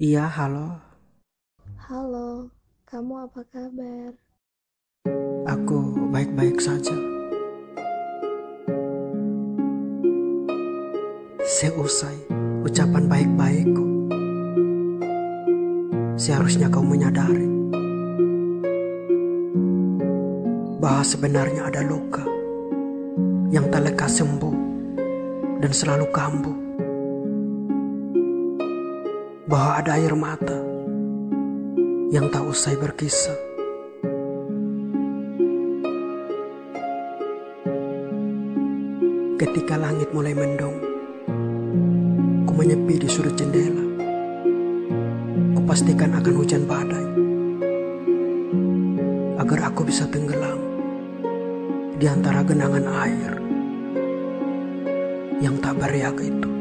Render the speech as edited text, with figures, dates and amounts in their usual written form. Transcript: Iya, halo. Halo, kamu apa kabar? Aku baik-baik saja. Seusai ucapan baik-baikku, seharusnya kau menyadari bahwa sebenarnya ada luka yang tak lekas sembuh dan selalu kambuh, bahwa ada air mata yang tak usai berkisah. Ketika langit mulai mendung, ku menyepi di sudut jendela. Ku pastikan akan hujan badai, agar aku bisa tenggelam di antara genangan air yang tak beriak itu.